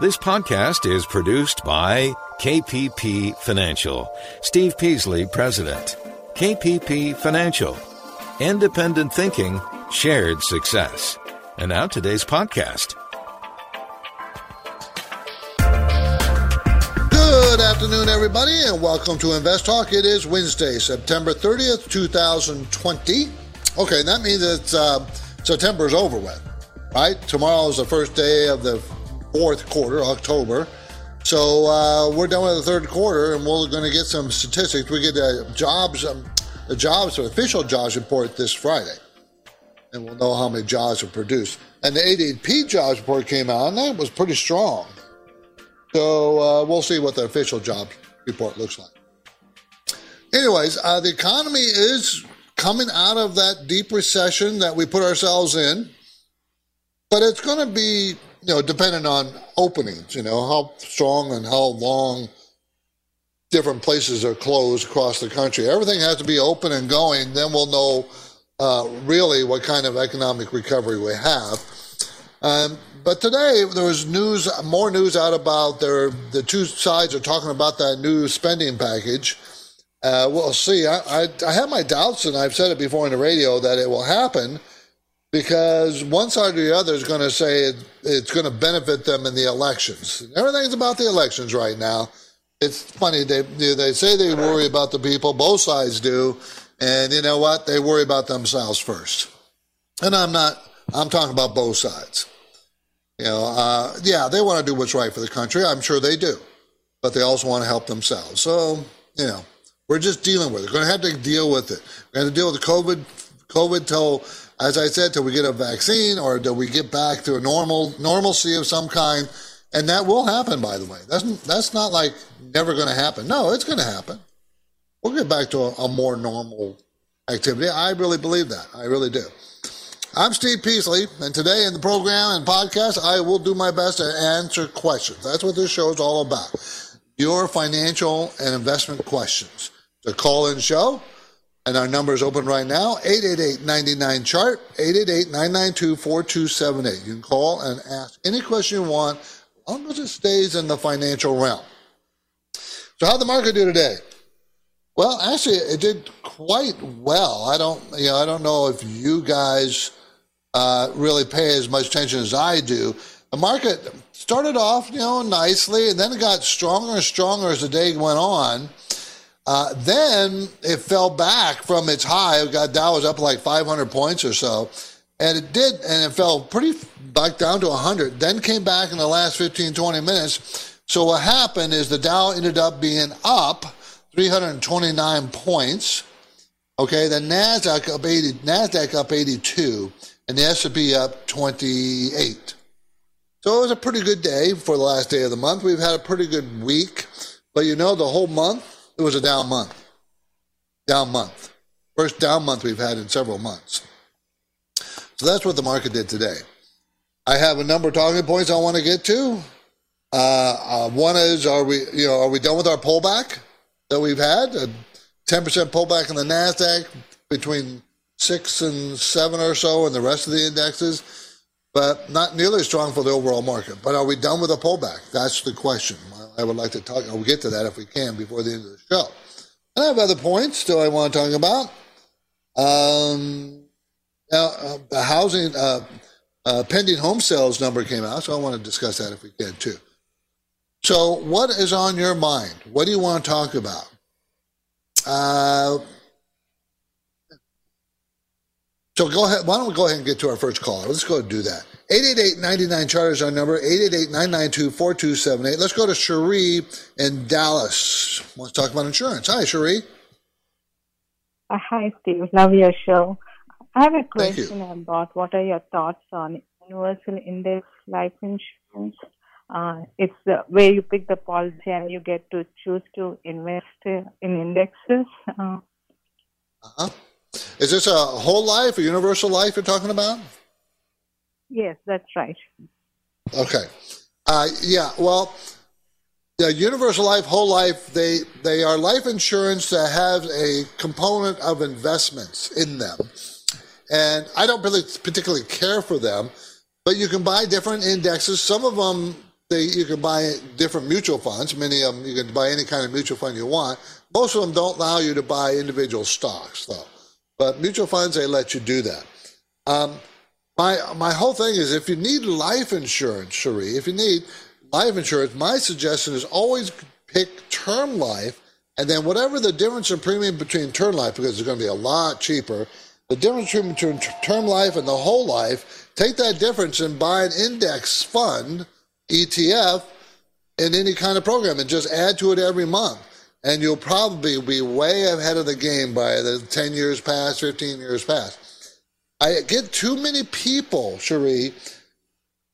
This podcast is produced by KPP Financial. Steve Peasley, President. KPP Financial. Independent thinking, shared success. And now today's podcast. Good afternoon, everybody, and welcome to Invest Talk. It is Wednesday, September 30th, 2020. Okay, that means that September's over with, right? Tomorrow is the first day of the fourth quarter, October. So we're done with the third quarter, and we're going to get some statistics. We get the official jobs report this Friday, and we'll know how many jobs are produced. And the ADP jobs report came out, and that was pretty strong. So we'll see what the official jobs report looks like. Anyways, the economy is coming out of that deep recession that we put ourselves in, but it's going to be, you know, dependent on openings, you know, how strong and how long different places are closed across the country. Everything has to be open and going. Then we'll know really what kind of economic recovery we have. But today there was more news out about the two sides are talking about that new spending package. We'll see. I have my doubts, and I've said it before on the radio that it will happen, because one side or the other is going to say it's going to benefit them in the elections. Everything's about the elections right now. It's funny, they say they worry about the people, both sides do, and you know what? They worry about themselves first. And I'm talking about both sides. You know, yeah, they want to do what's right for the country. I'm sure they do. But they also want to help themselves. So, you know, we're just dealing with it. We're going to have to deal with it. We're going to deal with COVID till, as I said, till we get a vaccine or till we get back to a normalcy of some kind. And that will happen, by the way. That's not like never going to happen. No, it's going to happen. We'll get back to a more normal activity. I really believe that. I really do. I'm Steve Peasley, and today in the program and podcast, I will do my best to answer questions. That's what this show is all about, your financial and investment questions. It's a call-in show. And our number is open right now, 888-99-CHART, 888-992-4278. You can call and ask any question you want, as long as it stays in the financial realm. So how'd the market do today? Well, actually, it did quite well. I don't know if you guys really pay as much attention as I do. The market started off, nicely, and then it got stronger and stronger as the day went on. Then it fell back from its high. Dow was up like 500 points or so, and it fell pretty back down to 100. Then came back in the last 15, 20 minutes. So what happened is the Dow ended up being up 329 points. Okay, the Nasdaq up 82, and the S&P up 28. So it was a pretty good day for the last day of the month. We've had a pretty good week, but the whole month, it was a down month. First down month we've had in several months. So that's what the market did today. I have a number of talking points I want to get to. One is, are we done with our pullback that we've had? A 10% pullback in the Nasdaq, between 6 and 7 or so, and the rest of the indexes, but not nearly as strong for the overall market. But are we done with a pullback? That's the question. I would like to talk. I'll get to that if we can before the end of the show. And I have other points still I want to talk about. Now, the housing pending home sales number came out, so I want to discuss that if we can too. So, what is on your mind? What do you want to talk about? So go ahead. Why don't we go ahead and get to our first caller? Let's go and do that. 888-99-CHART is our number, 888-992-4278. Let's go to Sherry in Dallas. Let's talk about insurance. Hi, Sherry. Hi, Steve. Love your show. I have a question about what are your thoughts on universal index life insurance? It's where you pick the policy and you get to choose to invest in indexes. Is this a whole life or universal life you're talking about? Yes, that's right. Okay. The universal life, whole life, they are life insurance that have a component of investments in them. And I don't really particularly care for them, but you can buy different indexes. Some of them you can buy different mutual funds. Many of them, you can buy any kind of mutual fund you want. Most of them don't allow you to buy individual stocks, though. But mutual funds, they let you do that. My whole thing is, if you need life insurance, Sherry, if you need life insurance, my suggestion is always pick term life, and then whatever the difference in premium between term life, because it's going to be a lot cheaper, the difference between term life and the whole life, take that difference and buy an index fund, ETF, in any kind of program and just add to it every month. And you'll probably be way ahead of the game by the 10 years past, 15 years past. I get too many people, Cherie,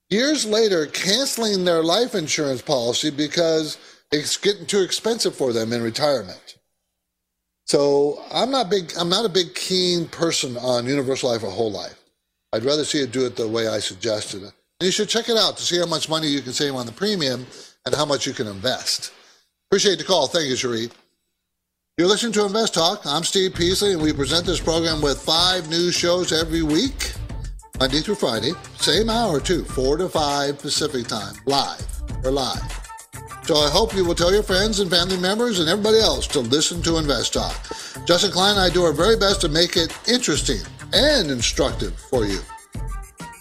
years later canceling their life insurance policy because it's getting too expensive for them in retirement. So I'm not a big keen person on universal life or whole life. I'd rather see you do it the way I suggested it. And you should check it out to see how much money you can save on the premium and how much you can invest. Appreciate the call. Thank you, Cherie. You're listening to Invest Talk. I'm Steve Peasley, and we present this program with 5 new shows every week, Monday through Friday, same hour too, 4 to 5 Pacific time, live. So I hope you will tell your friends and family members and everybody else to listen to Invest Talk. Justin Klein and I do our very best to make it interesting and instructive for you.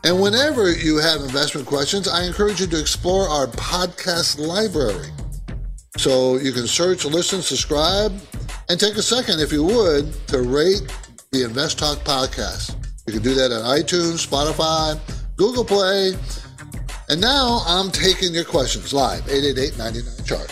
And whenever you have investment questions, I encourage you to explore our podcast library. So you can search, listen, subscribe, and take a second, if you would, to rate the Invest Talk podcast. You can do that on iTunes, Spotify, Google Play. And now I'm taking your questions live, 888-99-CHART.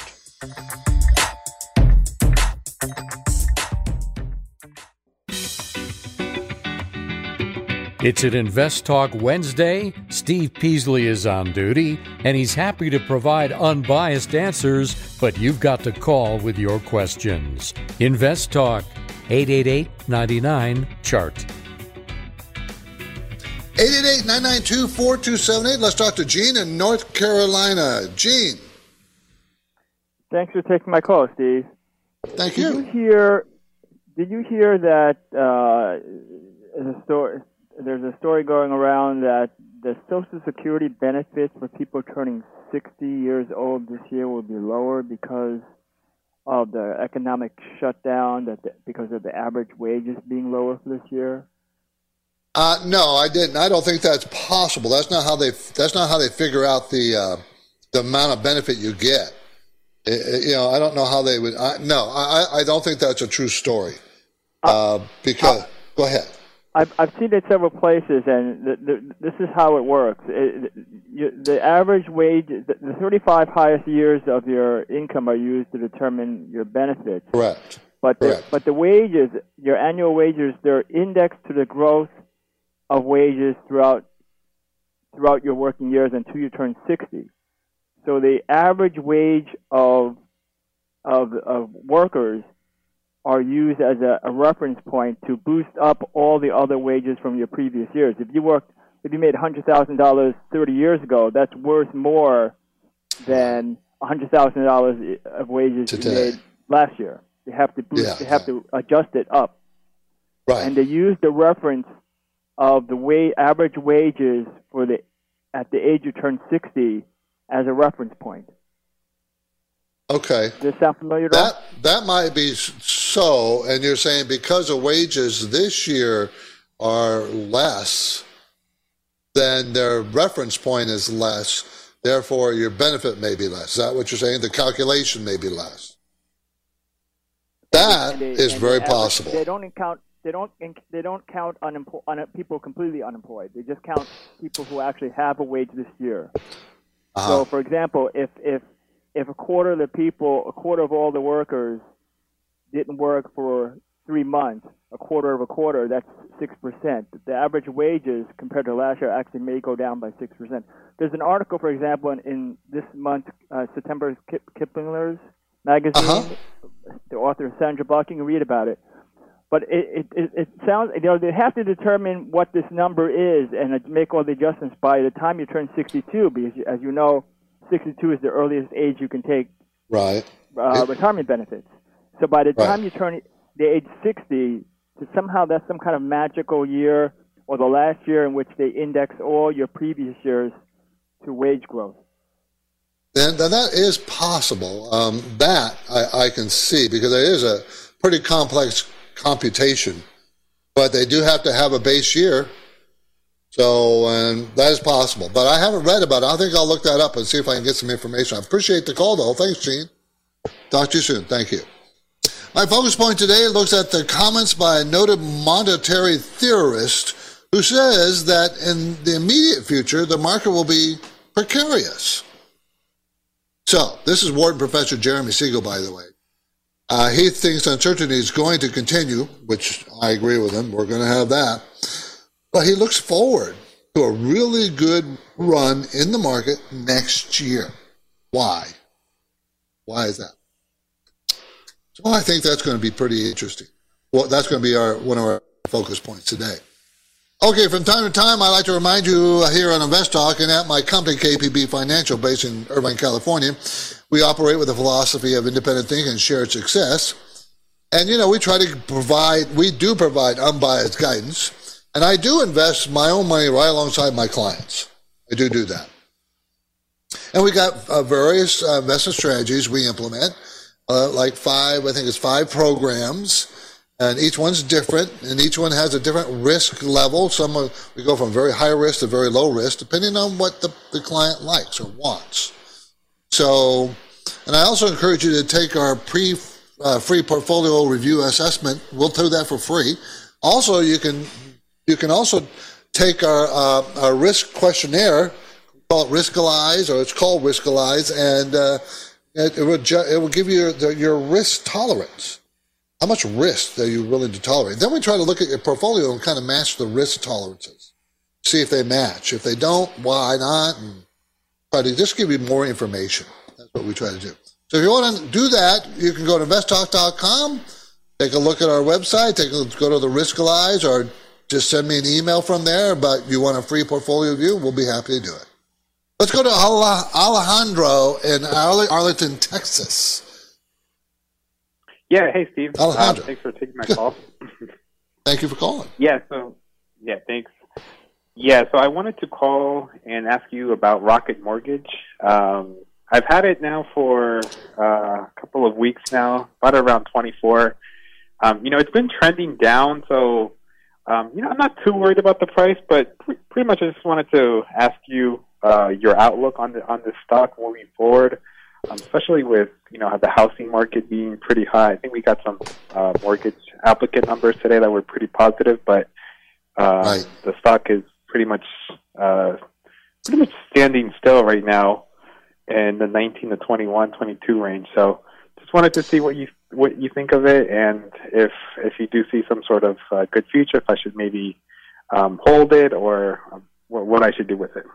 It's an Invest Talk Wednesday. Steve Peasley is on duty, and he's happy to provide unbiased answers, but you've got to call with your questions. Invest Talk, 888-99-CHART. 888-992-4278. Let's talk to Gene in North Carolina. Gene. Thanks for taking my call, Steve. Thank you. Did you hear that there's a story going around that the Social Security benefits for people turning 60 years old this year will be lower because of the economic shutdown, because of the average wages being lower for this year? No, I didn't. I don't think that's possible. That's not how they figure out the amount of benefit you get. I don't know how they would. I don't think that's a true story. Go ahead. I've seen it several places, and this is how it works. The average wage, the 35 highest years of your income are used to determine your benefits. Correct. But the wages, your annual wages, they're indexed to the growth of wages throughout your working years until you turn 60. So the average wage of workers are used as a reference point to boost up all the other wages from your previous years. If you made $100,000 30 years ago, that's worth more than $100,000 of wages today. You made last year. They have to boost. Yeah, they have to adjust it up. Right. And they use the reference of the average wages at the age you turn 60 as a reference point. Okay. Does that sound familiar at all? That might be so, and you're saying because the wages this year are less, then their reference point is less, therefore your benefit may be less. Is that what you're saying? The calculation may be less. That is very possible. They don't count people completely unemployed. They just count people who actually have a wage this year. Uh-huh. So, for example, if a quarter of all the workers didn't work for 3 months, a quarter, that's 6%. The average wages compared to last year actually may go down by 6%. There's an article, for example, in this month, September Kiplinger's magazine. Uh-huh. The author Sandra Buck, you can read about it. But it sounds, they have to determine what this number is and make all the adjustments by the time you turn 62, because as you know, 62 is the earliest age you can take retirement benefits. So by the time you turn the age 60, somehow that's some kind of magical year or the last year in which they index all your previous years to wage growth. And that is possible. That I can see, because it is a pretty complex computation. But they do have to have a base year. So, and that is possible. But I haven't read about it. I think I'll look that up and see if I can get some information. I appreciate the call, though. Thanks, Gene. Talk to you soon. Thank you. My focus point today looks at the comments by a noted monetary theorist who says that in the immediate future, the market will be precarious. So, this is Wharton Professor Jeremy Siegel, by the way. He thinks uncertainty is going to continue, which I agree with him. We're going to have that. But he looks forward to a really good run in the market next year. Why? Why is that? So I think that's going to be pretty interesting. Well, that's going to be one of our focus points today. Okay, from time to time, I like to remind you here on Invest Talk and at my company, KPP Financial, based in Irvine, California, we operate with the philosophy of independent thinking and shared success. And, you know, we do provide unbiased guidance. And I do invest my own money right alongside my clients. I do that. And we got various investment strategies we implement, like five programs. And each one's different, and each one has a different risk level. We go from very high risk to very low risk, depending on what the client likes or wants. So, and I also encourage you to take our free portfolio review assessment. We'll do that for free. Also, you can also take our risk questionnaire, called Riskalyze, or it's called Riskalyze, and it will give you your risk tolerance. How much risk are you willing to tolerate? Then we try to look at your portfolio and kind of match the risk tolerances, see if they match. If they don't, why not? And try to just give you more information. That's what we try to do. So if you want to do that, you can go to investtalk.com, take a look at our website, go to the Riskalyze, or just send me an email from there, but you want a free portfolio view, we'll be happy to do it. Let's go to Alejandro in Arlington, Texas. Yeah, hey, Steve. Alejandro. Thanks for taking my call. Thank you for calling. Yeah, thanks. Yeah, so I wanted to call and ask you about Rocket Mortgage. I've had it now for a couple of weeks now, about around 24. It's been trending down, so... I'm not too worried about the price, but pretty much I just wanted to ask you your outlook on the stock moving forward, especially with the housing market being pretty high. I think we got some mortgage applicant numbers today that were pretty positive, but right. The stock is pretty much standing still right now in the 19 to 21, 22 range. So just wanted to see what you think of it, and if you do see some sort of good future, if I should maybe hold it, or what I should do with it.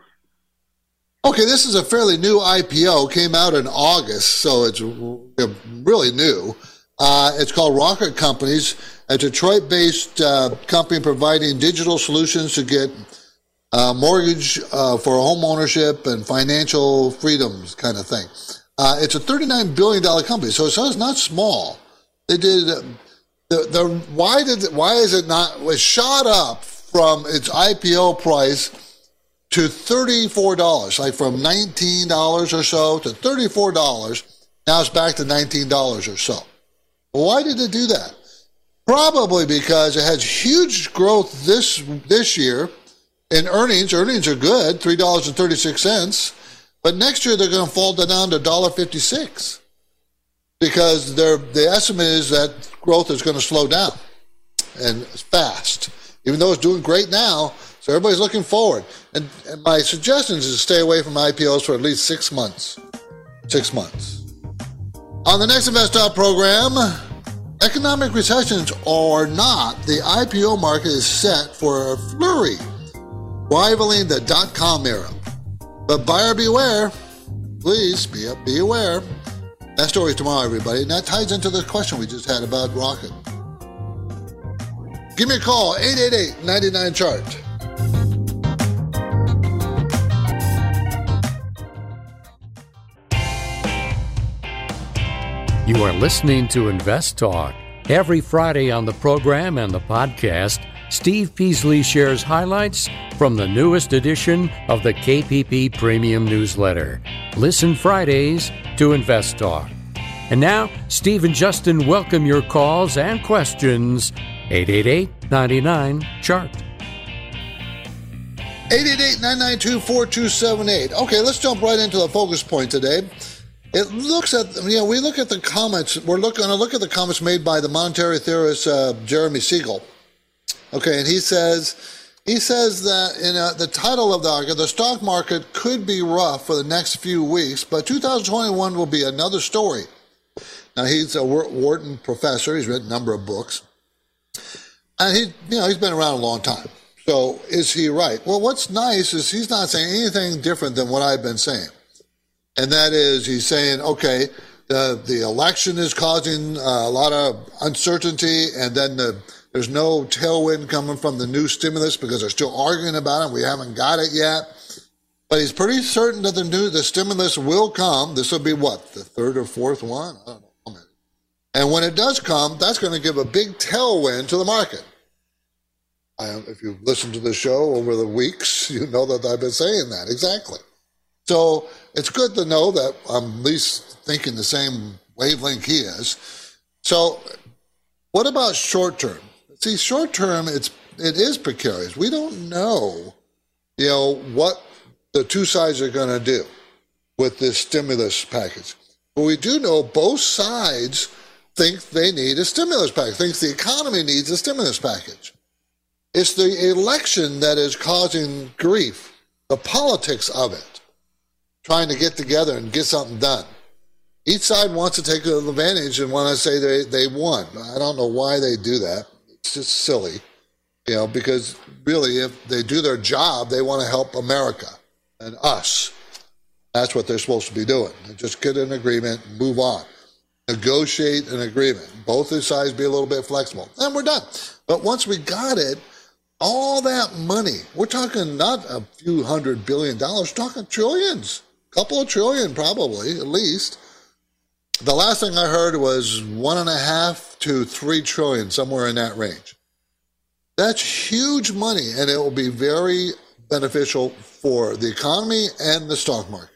Okay, this is a fairly new IPO, came out in August, so it's really new. It's called Rocket Companies, a Detroit-based company providing digital solutions to get mortgage for home ownership and financial freedoms kind of thing. It's a $39 billion company, so it's not small. They did why is it not? It shot up from its IPO price to $34, like from $19 or so to $34. Now it's back to $19 or so. Why did it do that? Probably because it has huge growth this year in earnings. Earnings are good, $3.36. But next year they're going to fall down to $1.56 because the estimate is that growth is going to slow down and fast, even though it's doing great now. So everybody's looking forward. And my suggestion is to stay away from IPOs for at least 6 months. 6 months. On the next Invest Talk program, economic recessions or not, the IPO market is set for a flurry, rivaling the dot-com era. But buyer beware, please be aware. That story is tomorrow, everybody. And that ties into the question we just had about Rocket. Give me a call, 888-99-CHART. You are listening to Invest Talk. Every Friday on the program and the podcast, Steve Peasley shares highlights from the newest edition of the KPP Premium Newsletter. Listen Fridays to Invest Talk. And now, Steve and Justin welcome your calls and questions. 888-99-CHART. 888-992-4278. Okay, let's jump right into the focus point today. It looks at, we look at the comments. We're going to look at the comments made by the monetary theorist Jeremy Siegel. Okay, and he says that in the title of the article, the stock market could be rough for the next few weeks, but 2021 will be another story. Now, he's a Wharton professor. He's written a number of books. And he's been around a long time. So is he right? Well, what's nice is he's not saying anything different than what I've been saying. And that is, he's saying, okay, the election is causing a lot of uncertainty, and then there's no tailwind coming from the new stimulus because they're still arguing about it. We haven't got it yet. But he's pretty certain that the stimulus will come. This will be, the third or fourth one? I don't know. And when it does come, that's going to give a big tailwind to the market. If you've listened to the show over the weeks, you know that I've been saying that. Exactly. So it's good to know that I'm at least thinking the same wavelength he is. So what about short term? See, short term, it is precarious. We don't know, what the two sides are going to do with this stimulus package. But we do know both sides think they need a stimulus package, thinks the economy needs a stimulus package. It's the election that is causing grief, the politics of it, trying to get together and get something done. Each side wants to take advantage and want to say they won. I don't know why they do that. It's just silly, because really if they do their job, they want to help America and us. That's what they're supposed to be doing. Just get an agreement and move on. Negotiate an agreement. Both sides be a little bit flexible. And we're done. But once we got it, all that money, we're talking not a few $100 billion, we're talking trillions, couple of trillion probably, at least. The last thing I heard was 1.5 to 3 trillion, somewhere in that range. That's huge money, and it will be very beneficial for the economy and the stock market.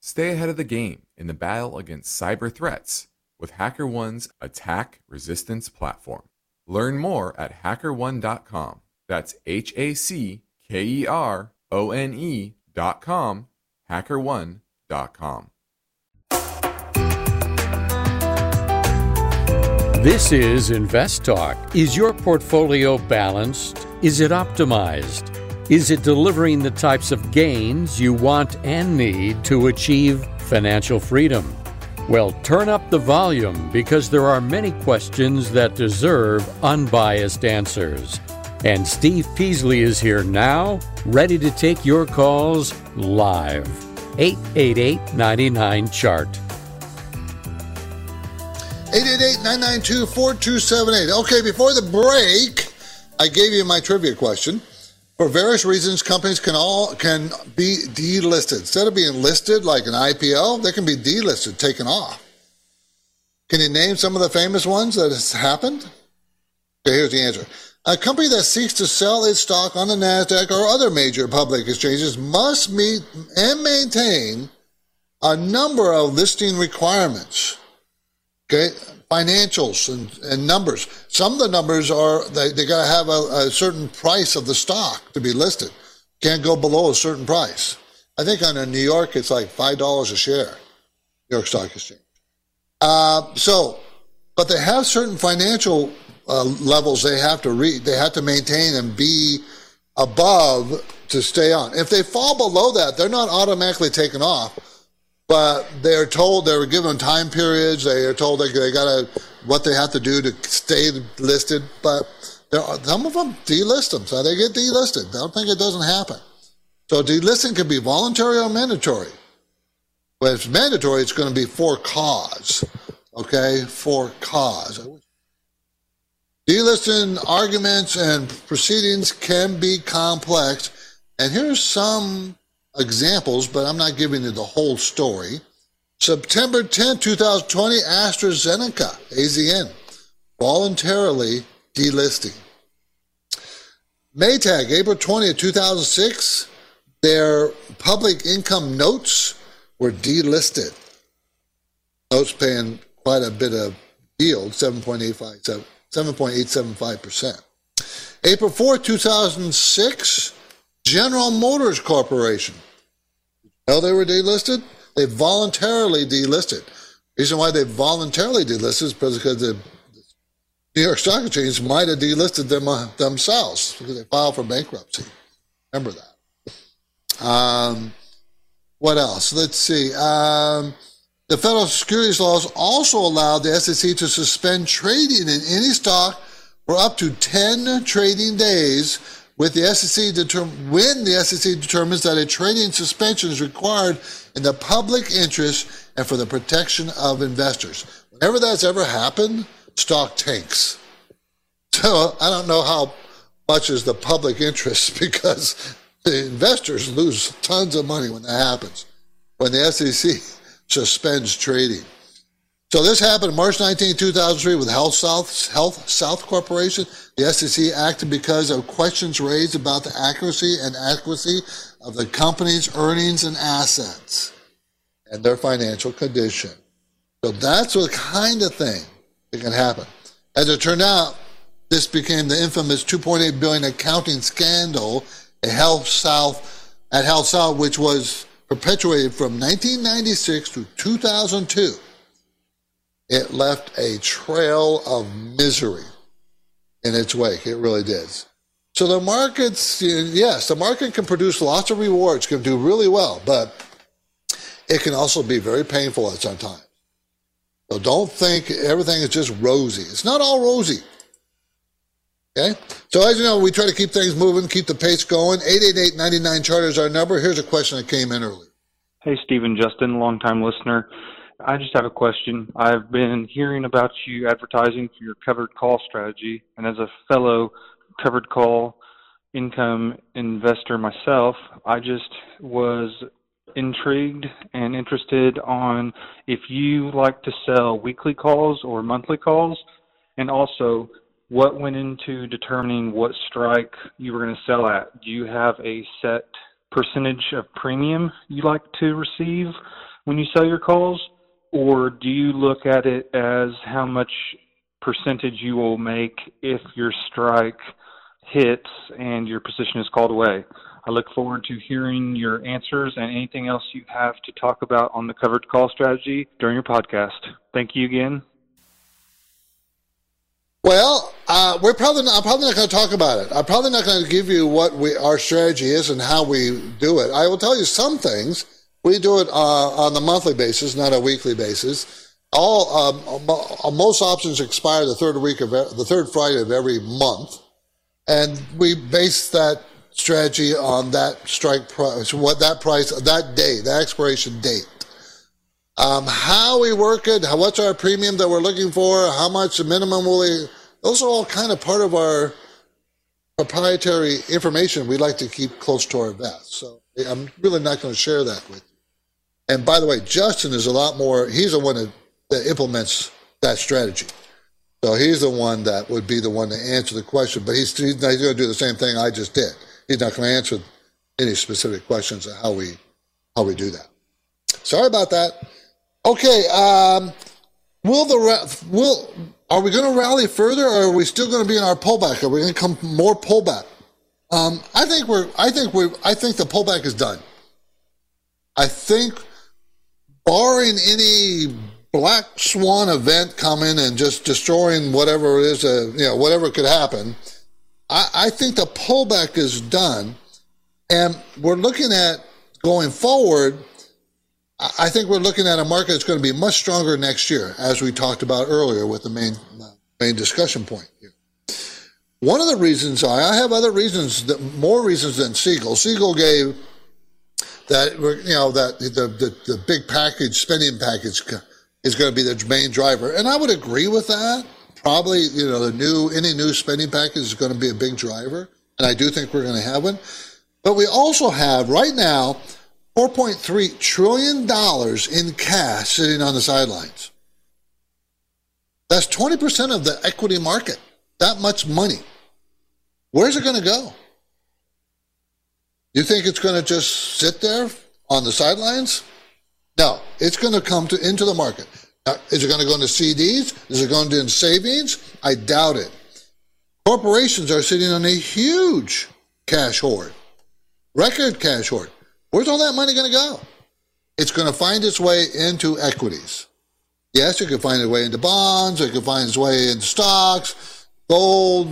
stay ahead of the game in the battle against cyber threats with HackerOne's attack resistance platform. Learn more at HackerOne.com. That's HackerOne.com. HackerOne.com. This is Invest Talk. Is your portfolio balanced? Is it optimized? Is it delivering the types of gains you want and need to achieve financial freedom? Well, turn up the volume, because there are many questions that deserve unbiased answers. And Steve Peasley is here now, ready to take your calls live. 888-99-CHART. 888-992-4278. Okay, before the break, I gave you my trivia question. For various reasons, companies can be delisted. Instead of being listed like an IPO, they can be delisted, taken off. Can you name some of the famous ones that has happened? Okay, here's the answer. A company that seeks to sell its stock on the Nasdaq or other major public exchanges must meet and maintain a number of listing requirements. Okay, financials and numbers. Some of the numbers are they got to have a certain price of the stock to be listed. Can't go below a certain price. I think on New York it's like $5 a share, New York Stock Exchange. But they have certain financial levels they have to read. They have to maintain and be above to stay on. If they fall below that, they're not automatically taken off. But they're told, they were given time periods, they are told they got to, what they have to do to stay listed, but there are, some of them delist them, so they get delisted. I don't think it doesn't happen. So delisting can be voluntary or mandatory. But if it's mandatory, it's going to be for cause. Okay, for cause. Delisting arguments and proceedings can be complex, and here's some examples, but I'm not giving you the whole story. September 10, 2020, AstraZeneca, AZN, voluntarily delisting. Maytag, April 20, 2006, their public income notes were delisted. Notes paying quite a bit of yield, 7.875%. April 4, 2006, General Motors Corporation. How they were delisted? They voluntarily delisted. The reason why they voluntarily delisted is because the New York Stock Exchange might have delisted them themselves because they filed for bankruptcy. Remember that. What else? Let's see. The federal securities laws also allowed the SEC to suspend trading in any stock for up to 10 trading days. With the SEC when the SEC determines that a trading suspension is required in the public interest and for the protection of investors. Whenever that's ever happened, stock tanks. So I don't know how much is the public interest because the investors lose tons of money when that happens, when the SEC suspends trading. So this happened March 19, 2003 with Health South Corporation. The SEC acted because of questions raised about the accuracy and adequacy of the company's earnings and assets and their financial condition. So that's the kind of thing that can happen. As it turned out, this became the infamous $2.8 billion accounting scandal at Health South, which was perpetuated from 1996 to 2002. It left a trail of misery in its wake. It really did. So the markets, yes, the market can produce lots of rewards, can do really well, but it can also be very painful at some times. So don't think everything is just rosy. It's not all rosy. Okay? So as you know, we try to keep things moving, keep the pace going. 888-99-CHART is our number. Here's a question that came in earlier. Hey, Stephen, Justin, longtime listener. I just have a question. I've been hearing about you advertising for your covered call strategy, and as a fellow covered call income investor myself, I just was intrigued and interested on if you like to sell weekly calls or monthly calls, and also what went into determining what strike you were going to sell at. Do you have a set percentage of premium you like to receive when you sell your calls? Or do you look at it as how much percentage you will make if your strike hits and your position is called away? I look forward to hearing your answers and anything else you have to talk about on the covered call strategy during your podcast. Thank you again. Well, I'm probably not going to talk about it. I'm probably not going to give you what our strategy is and how we do it. I will tell you some things. We do it on the monthly basis, not a weekly basis. Most options expire the third Friday of every month, and we base that strategy on that strike price, what that price that day, that expiration date. how we work it, what's our premium that we're looking for, how much minimum will we, those are all kind of part of our proprietary information we like to keep close to our vest. So I'm really not going to share that with you. And by the way, Justin is a lot more, he's the one that implements that strategy. So he's the one that would be the one to answer the question, but he's going to do the same thing I just did. He's not going to answer any specific questions on how we do that. Sorry about that. Okay, are we going to rally further, or are we still going to be in our pullback? Are we going to come more pullback? I think the pullback is done. I think, barring any black swan event coming and just destroying whatever it is, whatever could happen, I think the pullback is done, and we're looking at going forward. I think we're looking at a market that's going to be much stronger next year, as we talked about earlier with the main discussion point here. One of the reasons, I have other reasons, more reasons than Siegel. Siegel gave that, that the big package, spending package is going to be the main driver. And I would agree with that. Probably, any new spending package is going to be a big driver. And I do think we're going to have one. But we also have, right now, $4.3 trillion in cash sitting on the sidelines. That's 20% of the equity market. That much money. Where's it going to go? You think it's going to just sit there on the sidelines? No, it's going to come into the market. Now, is it going to go into CDs? Is it going to go into savings? I doubt it. Corporations are sitting on a huge cash hoard, record cash hoard. Where's all that money going to go? It's going to find its way into equities. Yes, it could find its way into bonds. It could find its way into stocks, gold,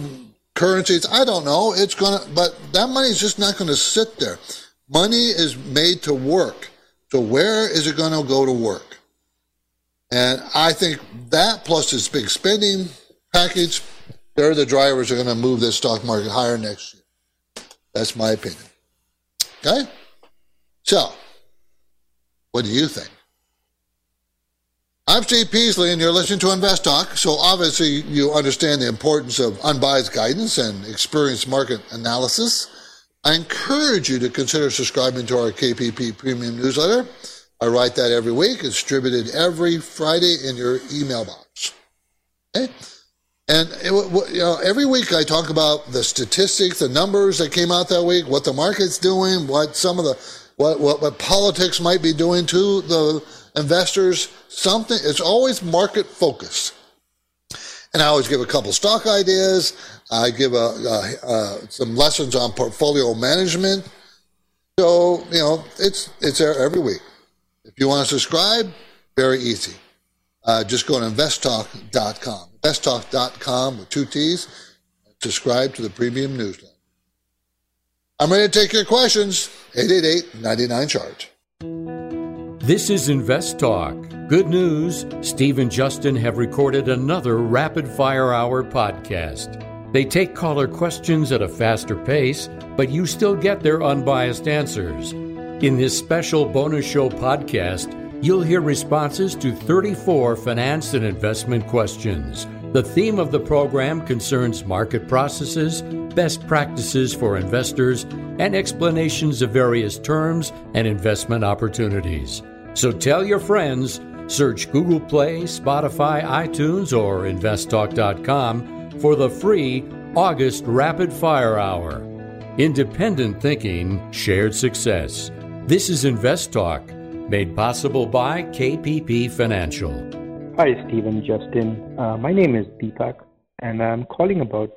currencies. I don't know. But that money is just not going to sit there. Money is made to work. So where is it going to go to work? And I think that plus this big spending package, they're the drivers that are going to move this stock market higher next year. That's my opinion. Okay? So, what do you think? I'm Steve Peasley, and you're listening to Invest Talk. So, obviously, you understand the importance of unbiased guidance and experienced market analysis. I encourage you to consider subscribing to our KPP Premium newsletter. I write that every week. It's distributed every Friday in your email box. Okay? And every week I talk about the statistics, the numbers that came out that week, what the market's doing, what politics might be doing to the investors, something. It's always market focused. And I always give a couple stock ideas. I give some lessons on portfolio management. So, it's there every week. If you want to subscribe, very easy. Just go to investtalk.com. investtalk.com with 2 T's. Subscribe to the premium newsletter. I'm ready to take your questions. 888-99-CHART. This is Invest Talk. Good news, Steve and Justin have recorded another Rapid Fire Hour podcast. They take caller questions at a faster pace, but you still get their unbiased answers. In this special bonus show podcast, you'll hear responses to 34 finance and investment questions. The theme of the program concerns market processes, best practices for investors, and explanations of various terms and investment opportunities. So tell your friends, search Google Play, Spotify, iTunes, or investtalk.com for the free August Rapid Fire Hour. Independent thinking, shared success. This is Invest Talk, made possible by KPP Financial. Hi, Steve and Justin. My name is Deepak, and I'm calling about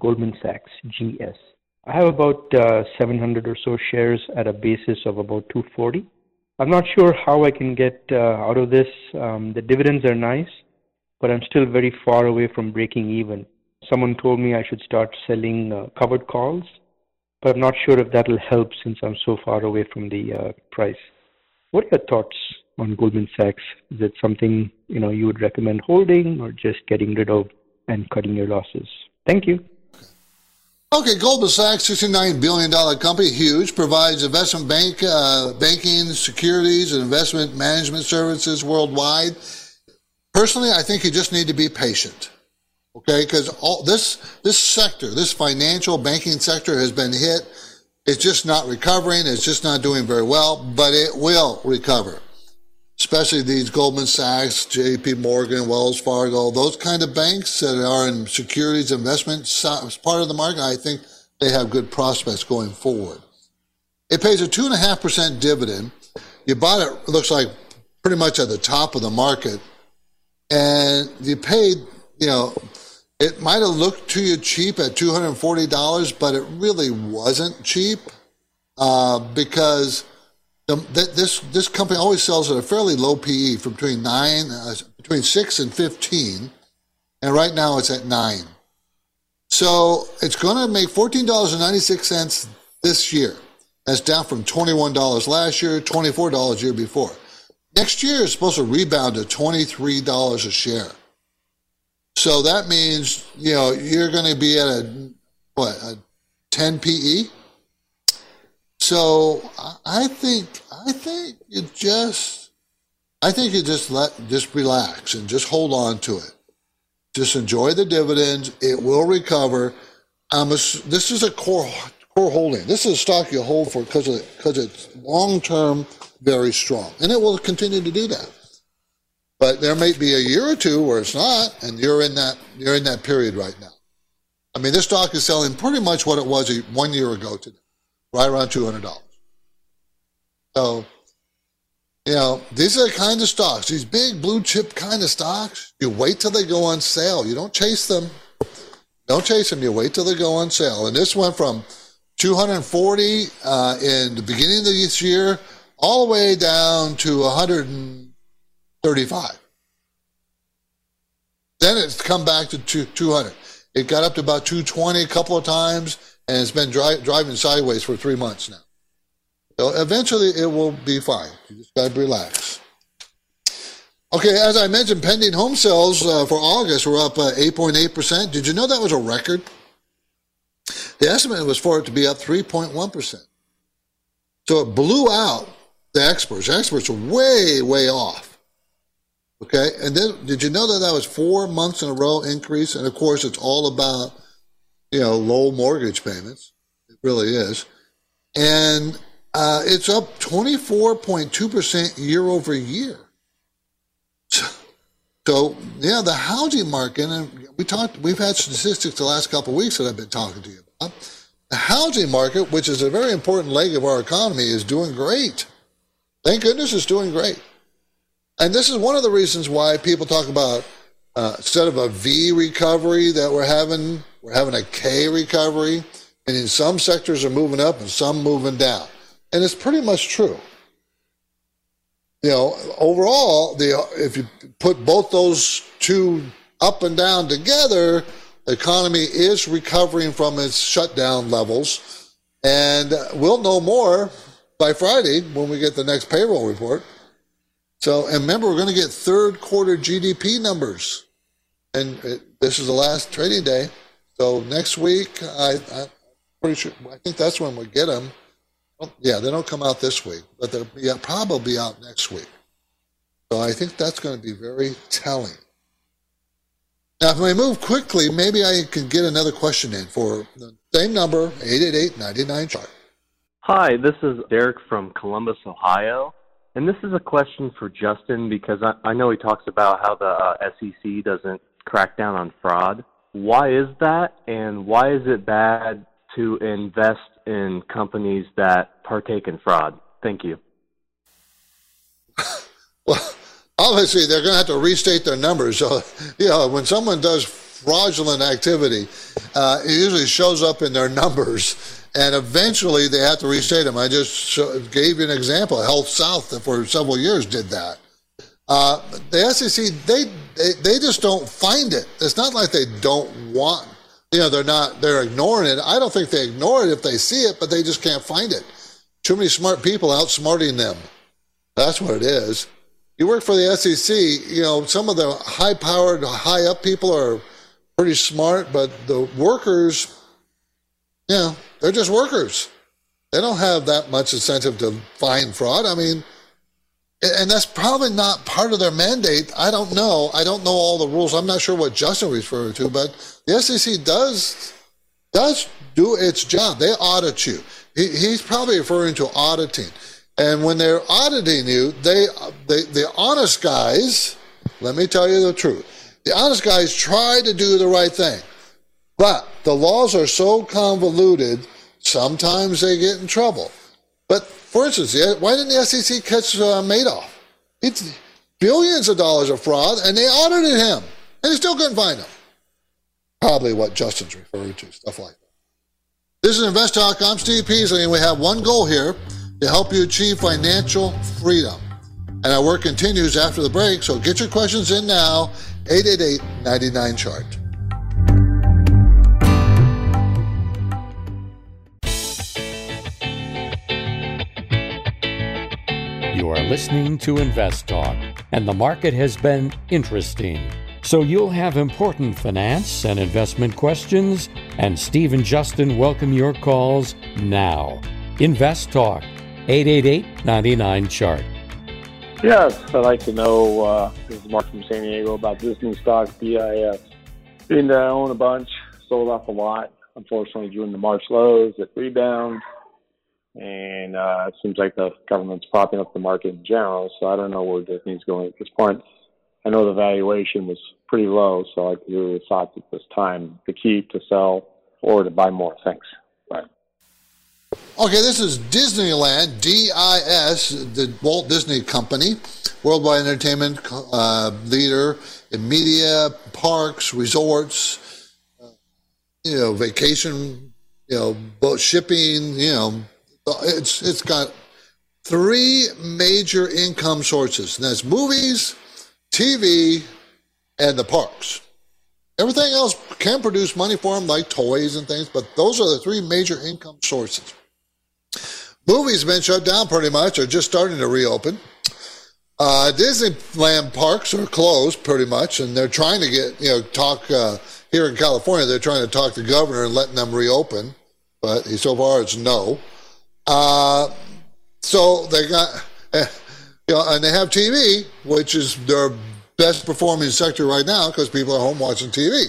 Goldman Sachs, GS. I have about 700 or so shares at a basis of about 240. I'm not sure how I can get out of this. The dividends are nice, but I'm still very far away from breaking even. Someone told me I should start selling covered calls, but I'm not sure if that will help since I'm so far away from the price. What are your thoughts on Goldman Sachs? Is it something you would recommend holding, or just getting rid of and cutting your losses? Thank you. Okay, Goldman Sachs, $69 billion company, huge, provides investment banking, securities, and investment management services worldwide. Personally, I think you just need to be patient, okay? Because all this sector, this financial banking sector has been hit. It's just not recovering. It's just not doing very well, but it will recover, especially these Goldman Sachs, JP Morgan, Wells Fargo, those kind of banks that are in securities investment part of the market. I think they have good prospects going forward. It pays a 2.5% dividend. You bought it, looks like, pretty much at the top of the market, and you paid, you know, it might have looked to you cheap at $240, but it really wasn't cheap because this company always sells at a fairly low PE, from between 6 and 15, and right now it's at 9. So it's going to make $14.96 this year. That's down from $21 last year, $24 the year before. Next year is supposed to rebound to $23 a share. So that means, you know, you're going to be at a 10 PE. So I think you just relax and just hold on to it. Just enjoy the dividends. It will recover. This is a core holding. This is a stock you hold for because it's long term, very strong, and it will continue to do that. But there may be a year or two where it's not, and you're in that period right now. I mean, this stock is selling pretty much what it was 1 year ago today. Right around $200. So, you know, these are the kind of stocks, these big blue chip kind of stocks, you wait till they go on sale. You don't chase them. Don't chase them. You wait till they go on sale. And this went from 240 in the beginning of this year all the way down to 135. Then it's come back to 200. It got up to about 220 a couple of times, and it's been driving sideways for 3 months now. So eventually it will be fine. You just got to relax. Okay, as I mentioned, pending home sales for August were up 8.8%. Did you know that was a record? The estimate was for it to be up 3.1%. So it blew out the experts. The experts were way, way off. Okay, and then did you know that that was 4 months in a row increase? And, of course, it's all about, you know, low mortgage payments. It really is. And it's up 24.2% year over year. So, yeah, the housing market, and we've had statistics the last couple of weeks that I've been talking to you about. The housing market, which is a very important leg of our economy, is doing great. Thank goodness it's doing great. And this is one of the reasons why people talk about, instead of a V recovery that we're having a K recovery, and in some sectors are moving up and some moving down. And it's pretty much true. You know, overall, if you put both those two up and down together, the economy is recovering from its shutdown levels. And we'll know more by Friday when we get the next payroll report. So, and remember, we're going to get third quarter GDP numbers. And this is the last trading day. So next week, I'm pretty sure, I think that's when we get them. Well, yeah, they don't come out this week, but they'll probably be out next week. So I think that's going to be very telling. Now, if I move quickly, maybe I can get another question in for the same number, 888-99-CHART. Hi, this is Derek from Columbus, Ohio. And this is a question for Justin because I know he talks about how the SEC doesn't crack down on fraud. Why is that, and why is it bad to invest in companies that partake in fraud? Thank you. Well, obviously they're going to have to restate their numbers. So, you know, when someone does fraudulent activity, it usually shows up in their numbers. And eventually, they have to restate them. I just gave you an example. Health South, for several years, did that. The SEC, they just don't find it. It's not like they don't want. You know, they're ignoring it. I don't think they ignore it if they see it, but they just can't find it. Too many smart people outsmarting them. That's what it is. You work for the SEC. You know, some of the high-powered, high-up people are pretty smart, but the workers you know, they're just workers. They don't have that much incentive to find fraud. I mean, and that's probably not part of their mandate. I don't know. I don't know all the rules. I'm not sure what Justin referred to, but the SEC does do its job. They audit you. He's probably referring to auditing. And when they're auditing you, the honest guys, let me tell you the truth, the honest guys try to do the right thing. But the laws are so convoluted, sometimes they get in trouble. But for instance, why didn't the SEC catch Madoff? It's billions of dollars of fraud, and they audited him, and they still couldn't find him. Probably what Justin's referring to, stuff like that. This is Invest Talk. I'm Steve Peasley, and we have one goal here, to help you achieve financial freedom. And our work continues after the break, so get your questions in now, 888-99-CHART. You are listening to Invest Talk, and the market has been interesting. So you'll have important finance and investment questions, and Steve and Justin welcome your calls now. Invest Talk, 888-99-CHART. Yes, I'd like to know, this is Mark from San Diego, about Disney stock, BIS. Being that I own a bunch, sold off a lot, unfortunately during the March lows, it rebounds, and it seems like the government's propping up the market in general, so I don't know where Disney's going at this point. I know the valuation was pretty low, so I really thought at this time to keep, to sell, or to buy more. Thanks. Bye. Okay, this is Disneyland, DIS, the Walt Disney Company, worldwide entertainment leader in media, parks, resorts, vacation, boat shipping, it's got three major income sources, and that's movies, TV, and the parks. Everything else can produce money for them, like toys and things, but those are the three major income sources. Movies have been shut down pretty much, or just starting to reopen. Disneyland parks are closed pretty much, and they're trying to get, here in California, they're trying to talk the governor and letting them reopen, but so far it's no. So they got, and they have TV, which is their best performing sector right now because people are home watching TV.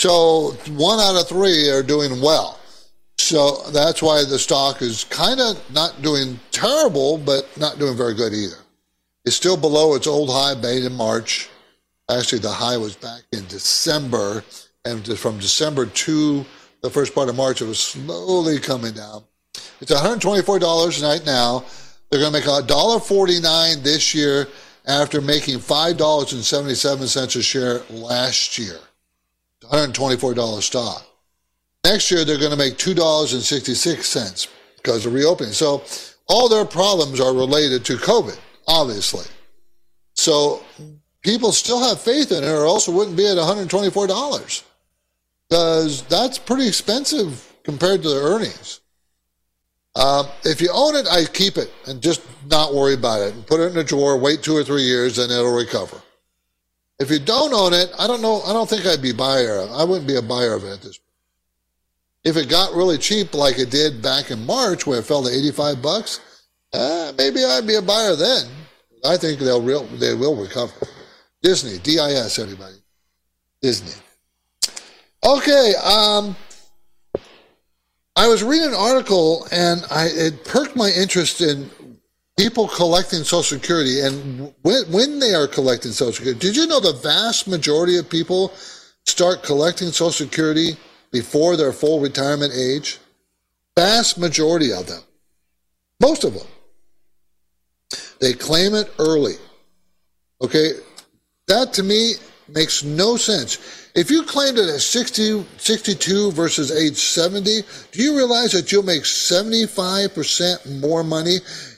So 1 out of 3 are doing well. So that's why the stock is kind of not doing terrible, but not doing very good either. It's still below its old high made in March. Actually, the high was back in December, and from December to the first part of March, it was slowly coming down. It's $124 right now. They're going to make $1.49 this year after making $5.77 a share last year. $124 stock. Next year, they're going to make $2.66 because of reopening. So all their problems are related to COVID, obviously. So people still have faith in it, or else it wouldn't be at $124, because that's pretty expensive compared to the earnings. If you own it, I keep it and just not worry about it. Put it in a drawer, wait 2 or 3 years, and it'll recover. If you don't own it, I don't know. I don't think I'd be a buyer. I wouldn't be a buyer of it at this point. If it got really cheap like it did back in March, where it fell to $85, maybe I'd be a buyer then. I think they will recover. Disney, DIS, everybody. Disney. Okay, I was reading an article, and it perked my interest in people collecting Social Security and when they are collecting Social Security. Did you know the vast majority of people start collecting Social Security before their full retirement age? Vast majority of them. Most of them. They claim it early. Okay? That, to me, makes no sense. If you claimed it at 60, 62 versus age 70, do you realize that you'll make 75% more money?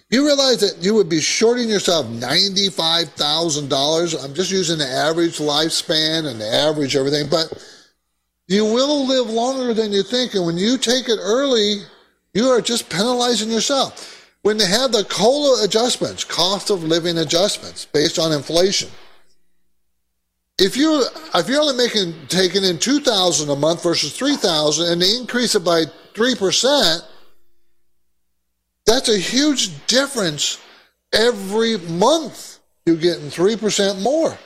You realize that you would be shorting yourself $95,000. I'm just using the average lifespan and the average everything, but you will live longer than you think, and when you take it early, you are just penalizing yourself. When they have the COLA adjustments, cost of living adjustments based on inflation, if you're only taking in $2,000 a month versus $3,000, and they increase it by 3%, that's a huge difference every month. You're getting 3% more.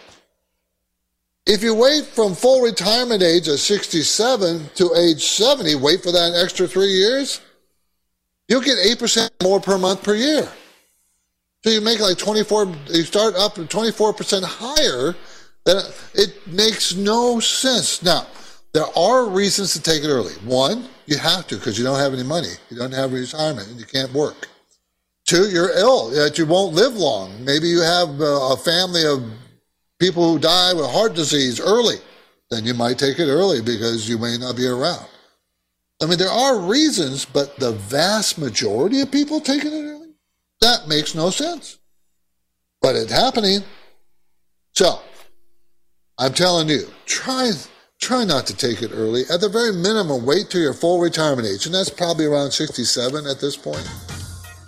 If you wait from full retirement age of 67 to age 70, wait for that extra 3 years, you'll get 8% more per month per year. So you make like 24, you start up to 24% higher. Than it makes no sense. Now, there are reasons to take it early. One, you have to because you don't have any money. You don't have retirement and you can't work. Two, you're ill, that you won't live long. Maybe you have a family of people who die with heart disease early. Then you might take it early because you may not be around. I mean, there are reasons, but the vast majority of people taking it early? That makes no sense. But it's happening. So, I'm telling you, try not to take it early. At the very minimum, wait till your full retirement age, and that's probably around 67 at this point.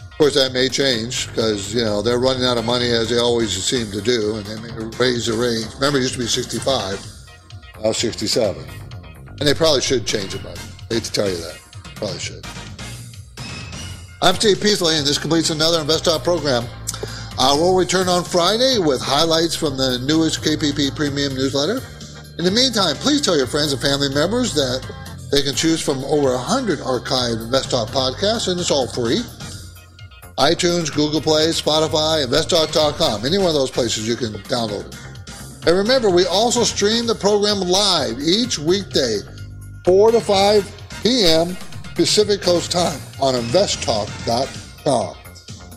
Of course, that may change because, you know, they're running out of money as they always seem to do, and they may raise the range. Remember, it used to be 65, now 67. And they probably should change it by then. I hate to tell you that. Probably should. I'm Steve Peasley, and this completes another Invest Talk program. We'll return on Friday with highlights from the newest KPP Premium newsletter. In the meantime, please tell your friends and family members that they can choose from over 100 archived InvestTalk podcasts, and it's all free. iTunes, Google Play, Spotify, investtalk.com, any one of those places you can download it. And remember, we also stream the program live each weekday, 4 to 5 p.m. Pacific Coast time on investtalk.com.